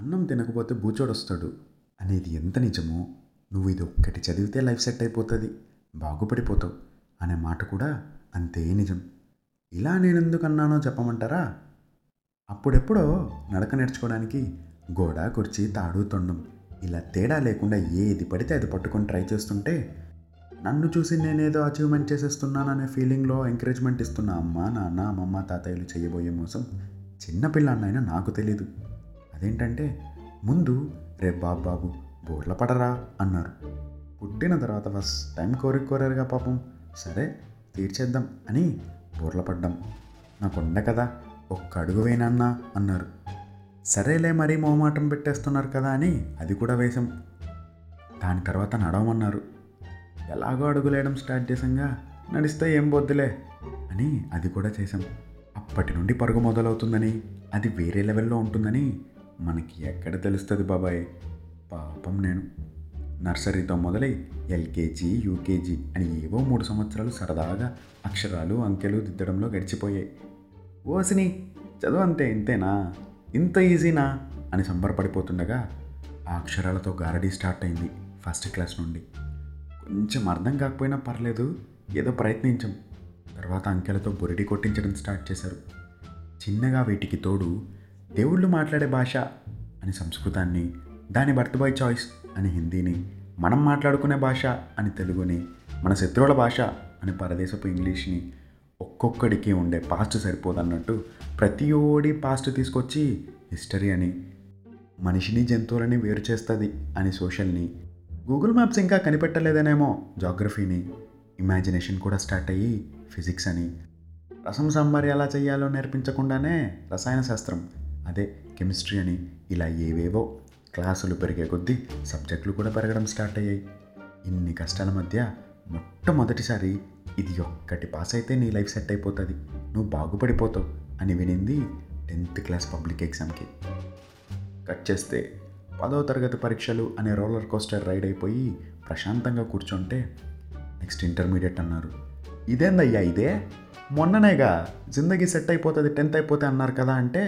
అన్నం తినకపోతే బూచోడొస్తాడు అనేది ఎంత నిజమో నువ్వు ఇది ఒక్కటి చదివితే లైఫ్ సెట్ అయిపోతుంది, బాగుపడిపోతావు అనే మాట కూడా అంతే నిజం. ఇలా నేనెందుకు అన్నానో చెప్పమంటారా? అప్పుడెప్పుడో నడక నేర్చుకోవడానికి గోడ, కుర్చీ, తాడు, తొండం ఇలా తేడా లేకుండా ఏది పడితే అది పట్టుకొని ట్రై చేస్తుంటే, నన్ను చూసి నేనేదో అచీవ్మెంట్ చేసేస్తున్నాననే ఫీలింగ్లో ఎంకరేజ్మెంట్ ఇస్తున్న అమ్మ, నాన్న, అమ్మమ్మ, తాతయ్యలు చేయబోయే మోసం చిన్నపిల్ల అన్నైనా నాకు తెలీదు. అదేంటంటే, ముందు రే బాబు బోర్ల పడరా అన్నారు. పుట్టిన తర్వాత ఫస్ట్ టైం కోరారుగా పాపం, సరే తీర్చేద్దాం అని బోర్ల పడ్డాం. నాకుండ కదా, ఒక్క అడుగు వేయనన్నా అన్నారు. సరేలే మరీ మోమాటం పెట్టేస్తున్నారు కదా అని అది కూడా వేశాం. దాని తర్వాత నడవమన్నారు. ఎలాగో అడుగులేయడం స్టార్ట్ చేశాంగా, నడిస్తే ఏం బొద్దులే అని అది కూడా చేశాం. అప్పటి నుండి పరుగు మొదలవుతుందని, అది వేరే లెవెల్లో ఉంటుందని మనకి ఎక్కడ తెలుస్తుంది బాబాయ్? పాపం నేను నర్సరీతో మొదలై ఎల్కేజీ, యూకేజీ అని ఏవో 3 సంవత్సరాలు సరదాగా అక్షరాలు, అంకెలు దిద్దడంలో గడిచిపోయాయి. ఓసిని చదువు అంతే, ఇంతేనా, ఇంత ఈజీనా అని సంబరపడిపోతుండగా ఆ అక్షరాలతో గారడీ స్టార్ట్ అయింది. ఫస్ట్ క్లాస్ నుండి కొంచెం అర్థం కాకపోయినా పర్లేదు, ఏదో ప్రయత్నించాం. తర్వాత అంకెలతో బొరిడి కొట్టించడం స్టార్ట్ చేశారు. చిన్నగా వీటికి తోడు దేవుళ్ళు మాట్లాడే భాష అని సంస్కృతాన్ని, దాని బర్త్ బై చాయిస్ అని హిందీని, మనం మాట్లాడుకునే భాష అని తెలుగుని, మన శత్రువుల భాష అని పరదేశపు ఇంగ్లీష్ని, ఒక్కొక్కడికి ఉండే పాస్ట్ సరిపోదన్నట్టు ప్రతి ఓడి పాస్ట్ తీసుకొచ్చి హిస్టరీ అని, మనిషిని జంతువులని వేరు చేస్తుంది అని సోషల్ని, గూగుల్ మ్యాప్స్ ఇంకా కనిపెట్టలేదనేమో జాగ్రఫీని, ఇమాజినేషన్ కూడా స్టార్ట్ అయ్యి ఫిజిక్స్ అని, రసం సాంబార్ ఎలా చేయాలో నేర్పించకుండానే రసాయన శాస్త్రం అదే కెమిస్ట్రీ అని, ఇలా ఏవేవో క్లాసులు పెరిగే కొద్దీ సబ్జెక్టులు కూడా పెరగడం స్టార్ట్ అయ్యాయి. ఇన్ని కష్టాల మధ్య మొట్టమొదటిసారి ఇది ఒక్కటి పాస్ అయితే నీ లైఫ్ సెట్ అయిపోతుంది, నువ్వు బాగుపడిపోతావు అని వినింది 10th క్లాస్ పబ్లిక్ ఎగ్జామ్కి. కట్ చేస్తే 10వ తరగతి పరీక్షలు అనే రోలర్ కోస్టర్ రైడ్ అయిపోయి ప్రశాంతంగా కూర్చుంటే నెక్స్ట్ ఇంటర్మీడియట్ అన్నారు. ఇదేందయ్యా ఇదే, మొన్ననేగా జిందగీ సెట్ అయిపోతుంది 10th అయిపోతే అన్నారు కదా అంటే,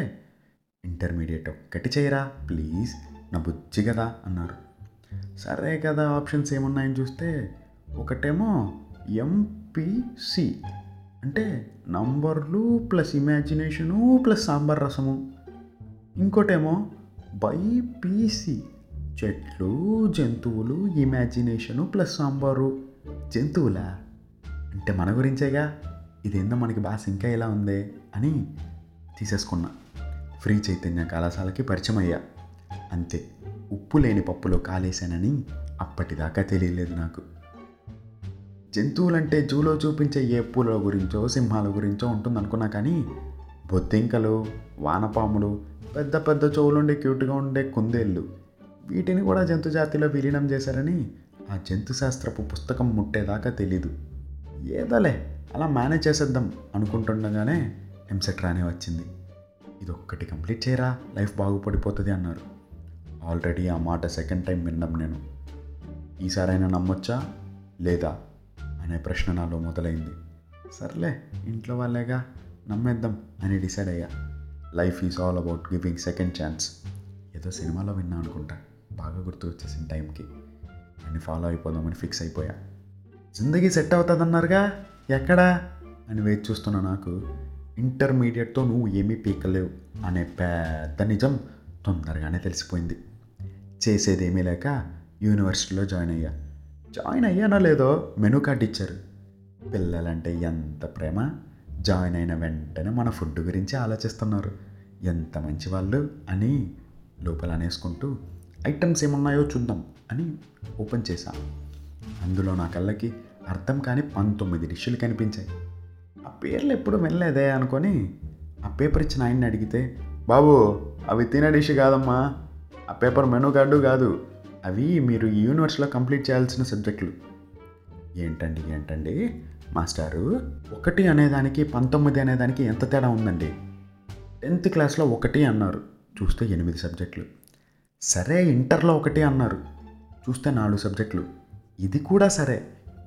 ఇంటర్మీడియట్ ఒక్కటి చేయరా ప్లీజ్, నా బుజ్జి కదా అన్నారు. సరే కదా ఆప్షన్స్ ఏమున్నాయని చూస్తే, ఒకటేమో MPC అంటే నంబర్లు ప్లస్ ఇమాజినేషను ప్లస్ సాంబార్ రసము, ఇంకోటేమో BPC చెట్లు, జంతువులు, ఇమాజినేషను ప్లస్ సాంబారు. జంతువులా అంటే మన గురించేగా, ఇదేందో మనకి బాగా ఇంకా ఎలా ఉంది అని తీసేసుకున్నా. ఫ్రీ చైతన్య కళాశాలకి పరిచయం అయ్యా. అంతే, ఉప్పు లేని పప్పులో కాలేశానని అప్పటిదాకా తెలియలేదు నాకు. జంతువులంటే జూలో చూపించే ఏ పూల గురించో, సింహాల గురించో ఉంటుందనుకున్నా, కానీ బొద్దింకలు, వానపాములు, పెద్ద పెద్ద చెవులుండే క్యూట్గా ఉండే కుందేళ్ళు, వీటిని కూడా జంతు జాతిలో విలీనం చేశారని ఆ జంతు శాస్త్రపు పుస్తకం ముట్టేదాకా తెలీదు. ఏదోలే అలా మేనేజ్ చేసేద్దాం అనుకుంటుండగానే ఎంసెట్ రానే వచ్చింది. ఇదొక్కటి కంప్లీట్ చేయరా లైఫ్ బాగుపడిపోతుంది అన్నారు. ఆల్రెడీ ఆ మాట 2nd టైం విన్నాం నేను. ఈసారైనా నమ్మొచ్చా లేదా అనే ప్రశ్న నాలో మొదలైంది. సర్లే ఇంట్లో వాళ్ళేగా నమ్మేద్దాం అని డిసైడ్ అయ్యా. Life is all about giving 2nd chance, ఏదో సినిమాలో విన్నా అనుకుంటా, బాగా గుర్తు వచ్చేసిన టైంకి అని ఫాలో అయిపోదామని ఫిక్స్ అయిపోయా. జిందగీ సెట్ అవుతుందన్నారుగా ఎక్కడా అని వెయిట్ చూస్తున్నా నాకు ఇంటర్మీడియట్తో నువ్వు ఏమీ పీకలేవు అనే పెద్ద నిజం తొందరగానే తెలిసిపోయింది. చేసేదేమీ లేక యూనివర్సిటీలో జాయిన్ అయ్యానో లేదో మెనూ కార్డ్ ఇచ్చారు. పిల్లలంటే ఎంత ప్రేమ, జాయిన్ అయిన వెంటనే మన ఫుడ్ గురించి ఆలోచిస్తున్నారు, ఎంత మంచి వాళ్ళు అని లోపల అనేసుకుంటూ ఐటమ్స్ ఏమున్నాయో చూద్దాం అని ఓపెన్ చేశా. అందులో నా కళ్ళకి అర్థం కాని 19 డిష్లు కనిపించాయి. ఆ పేర్లు ఎప్పుడు వెళ్ళలేదే అనుకొని ఆ పేపర్ ఇచ్చిన ఆయన్ని అడిగితే, బాబు అవి తినే డిష్ కాదమ్మా, ఆ పేపర్ మెనూ కార్డు కాదు, అవి మీరు ఈ యూనివర్సిటీలో కంప్లీట్ చేయాల్సిన సబ్జెక్టులు. ఏంటండి మాస్టారు, 1 అనేదానికి 19 అనేదానికి ఎంత తేడా ఉందండి? 10th క్లాస్లో 1 అన్నారు, చూస్తే 8 సబ్జెక్టులు. సరే ఇంటర్లో 1 అన్నారు, చూస్తే 4 సబ్జెక్టులు. ఇది కూడా సరే,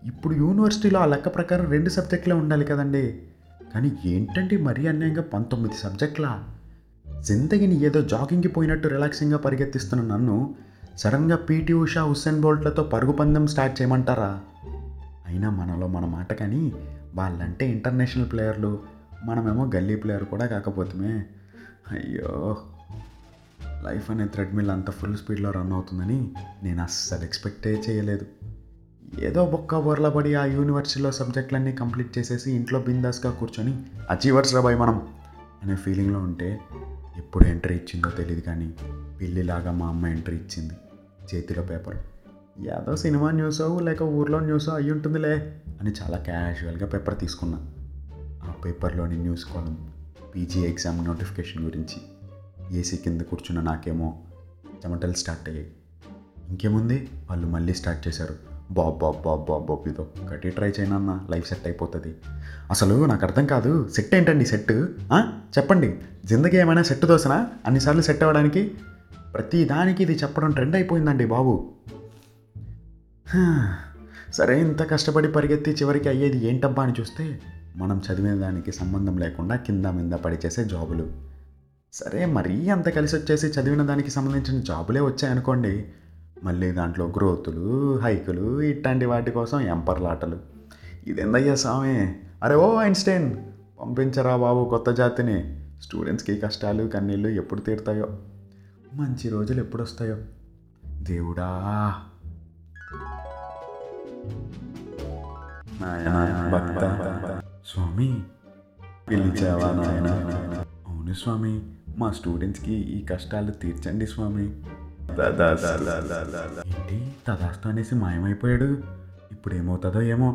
ఇప్పుడు యూనివర్సిటీలో ఆ లెక్క ప్రకారం 2 సబ్జెక్టులే ఉండాలి కదండి. కానీ ఏంటండి మరీ అన్యాయంగా 19 సబ్జెక్టులా? జిందగీని ఏదో జాగింగ్కి పోయినట్టు రిలాక్సింగ్గా పరిగెత్తిస్తున్న నన్ను సడన్గా పీటీ ఉషా, హుస్సేన్ బోల్ట్లతో పరుగు పందెం స్టార్ట్ చేయమంటారా? అయినా మనలో మన మాట, కానీ వాళ్ళంటే ఇంటర్నేషనల్ ప్లేయర్లు, మనమేమో గల్లీ ప్లేయర్ కూడా కాకపోతే. అయ్యో, లైఫ్ అనే థ్రెడ్మిల్ అంత ఫుల్ స్పీడ్లో రన్ అవుతుందని నేను అస్సలు ఎక్స్పెక్టే చేయలేదు. ఏదో బొక్క బొరలబడి ఆ యూనివర్సిటీలో సబ్జెక్టులన్నీ కంప్లీట్ చేసేసి ఇంట్లో బిందాస్గా కూర్చొని అచీవర్స్ రాబాయ్ మనం అనే ఫీలింగ్లో ఉంటే, ఎప్పుడు ఎంట్రీ ఇచ్చిందో తెలియదు కానీ పిల్లిలాగా మా అమ్మ ఎంట్రీ ఇచ్చింది. చేతిలో పేపర్, ఏదో సినిమా న్యూసో లేక ఊర్లో న్యూసో అయ్యి ఉంటుందిలే అని చాలా క్యాజువల్గా పేపర్ తీసుకున్నా. ఆ పేపర్లోని న్యూస్ కాలం పీజీ ఎగ్జామ్ నోటిఫికేషన్ గురించి. ఏసీ కింద కూర్చున్న నాకేమో చెమటలు స్టార్ట్ అయ్యాయి. ఇంకేముంది, వాళ్ళు మళ్ళీ స్టార్ట్ చేశారు. బాబ్ బాబ్ బాబ్ బాబ్ బాబ్ ఇదో ఒకటి ట్రై చేయను అన్న, లైఫ్ సెట్ అయిపోతుంది. అసలు నాకు అర్థం కాదు, సెట్ ఏంటండి సెట్? చెప్పండి, జిందగీ ఏమైనా సెట్ దోసనా? అన్నిసార్లు సెట్ అవ్వడానికి ప్రతి దానికి ఇది చెప్పడం ట్రెండ్ అయిపోయిందండి బాబు. సరే, ఇంత కష్టపడి పరిగెత్తి చివరికి అయ్యేది ఏంటబ్బా అని చూస్తే, మనం చదివిన దానికి సంబంధం లేకుండా కింద మీద పడి చేసే జాబులు. సరే, మరీ అంత కలిసి వచ్చేసి చదివిన దానికి సంబంధించిన జాబులే వచ్చాయనుకోండి, మళ్ళీ దాంట్లో గ్రోతులు, హైకులు, ఇట్లాంటి వాటి కోసం ఎంపర్లాటలు. ఇదేందయ్యా స్వామి, అరే ఓ ఐన్స్టైన్, పంపించరా బాబు కొత్త జాతిని. స్టూడెంట్స్కి కష్టాలు కన్నీళ్ళు ఎప్పుడు తీరుతాయో, మంచి రోజులు ఎప్పుడు వస్తాయో దేవుడా. స్వామి పిలిచావా నాయన? అవును స్వామి, మా స్టూడెంట్స్కి ఈ కష్టాలు తీర్చండి స్వామి. ఏంటి తదాస్తు అనేసి మాయమైపోయాడు. ఇప్పుడు ఏమవుతుందో ఏమో.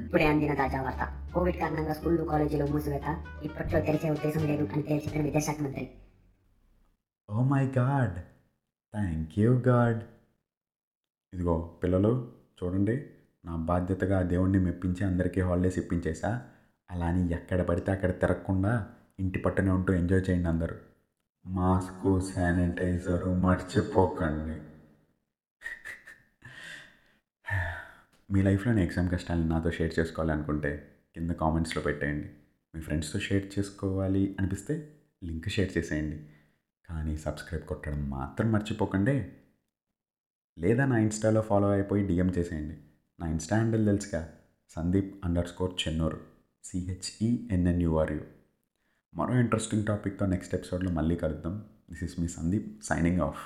ఇప్పుడే అందిన తాజా వార్త, కోవిడ్ కారణంగా స్కూళ్ళు కాలేజీలో మూసివేత ఇప్పట్లో తెలిసే ఉద్దేశం లేదు అని తెలిసిన విదేశాంగ మంత్రి. Oh my god, thank you god. ఇదిగో పిల్లలు చూడండి, నా బాధ్యతగా దేవుణ్ణి మెప్పించి అందరికీ హాలిడేస్ ఇప్పించేసా. అలా అని ఎక్కడ పడితే అక్కడ తిరగకుండా ఇంటి పట్టునే ఉంటూ ఎంజాయ్ చేయండి. అందరూ మాస్కు, శానిటైజరు మర్చిపోకండి. మీ లైఫ్లోని ఎగ్జామ్ కష్టాలను నాతో షేర్ చేసుకోవాలనుకుంటే కింద కామెంట్స్లో పెట్టేయండి. మీ ఫ్రెండ్స్తో షేర్ చేసుకోవాలి అనిపిస్తే లింక్ షేర్ చేసేయండి. కానీ సబ్స్క్రైబ్ కొట్టడం మాత్రం మర్చిపోకండి. లేదా నా ఇన్స్టాలో ఫాలో అయిపోయి డిఎం చేసేయండి. నా ఇన్స్టా హ్యాండిల్ తెలుసుగా, sandeep_chennur, CHENNURU. మరో ఇంట్రెస్టింగ్ టాపిక్తో నెక్స్ట్ ఎపిసోడ్లో మళ్ళీ కలుద్దాం. This is me Sandeep, signing of.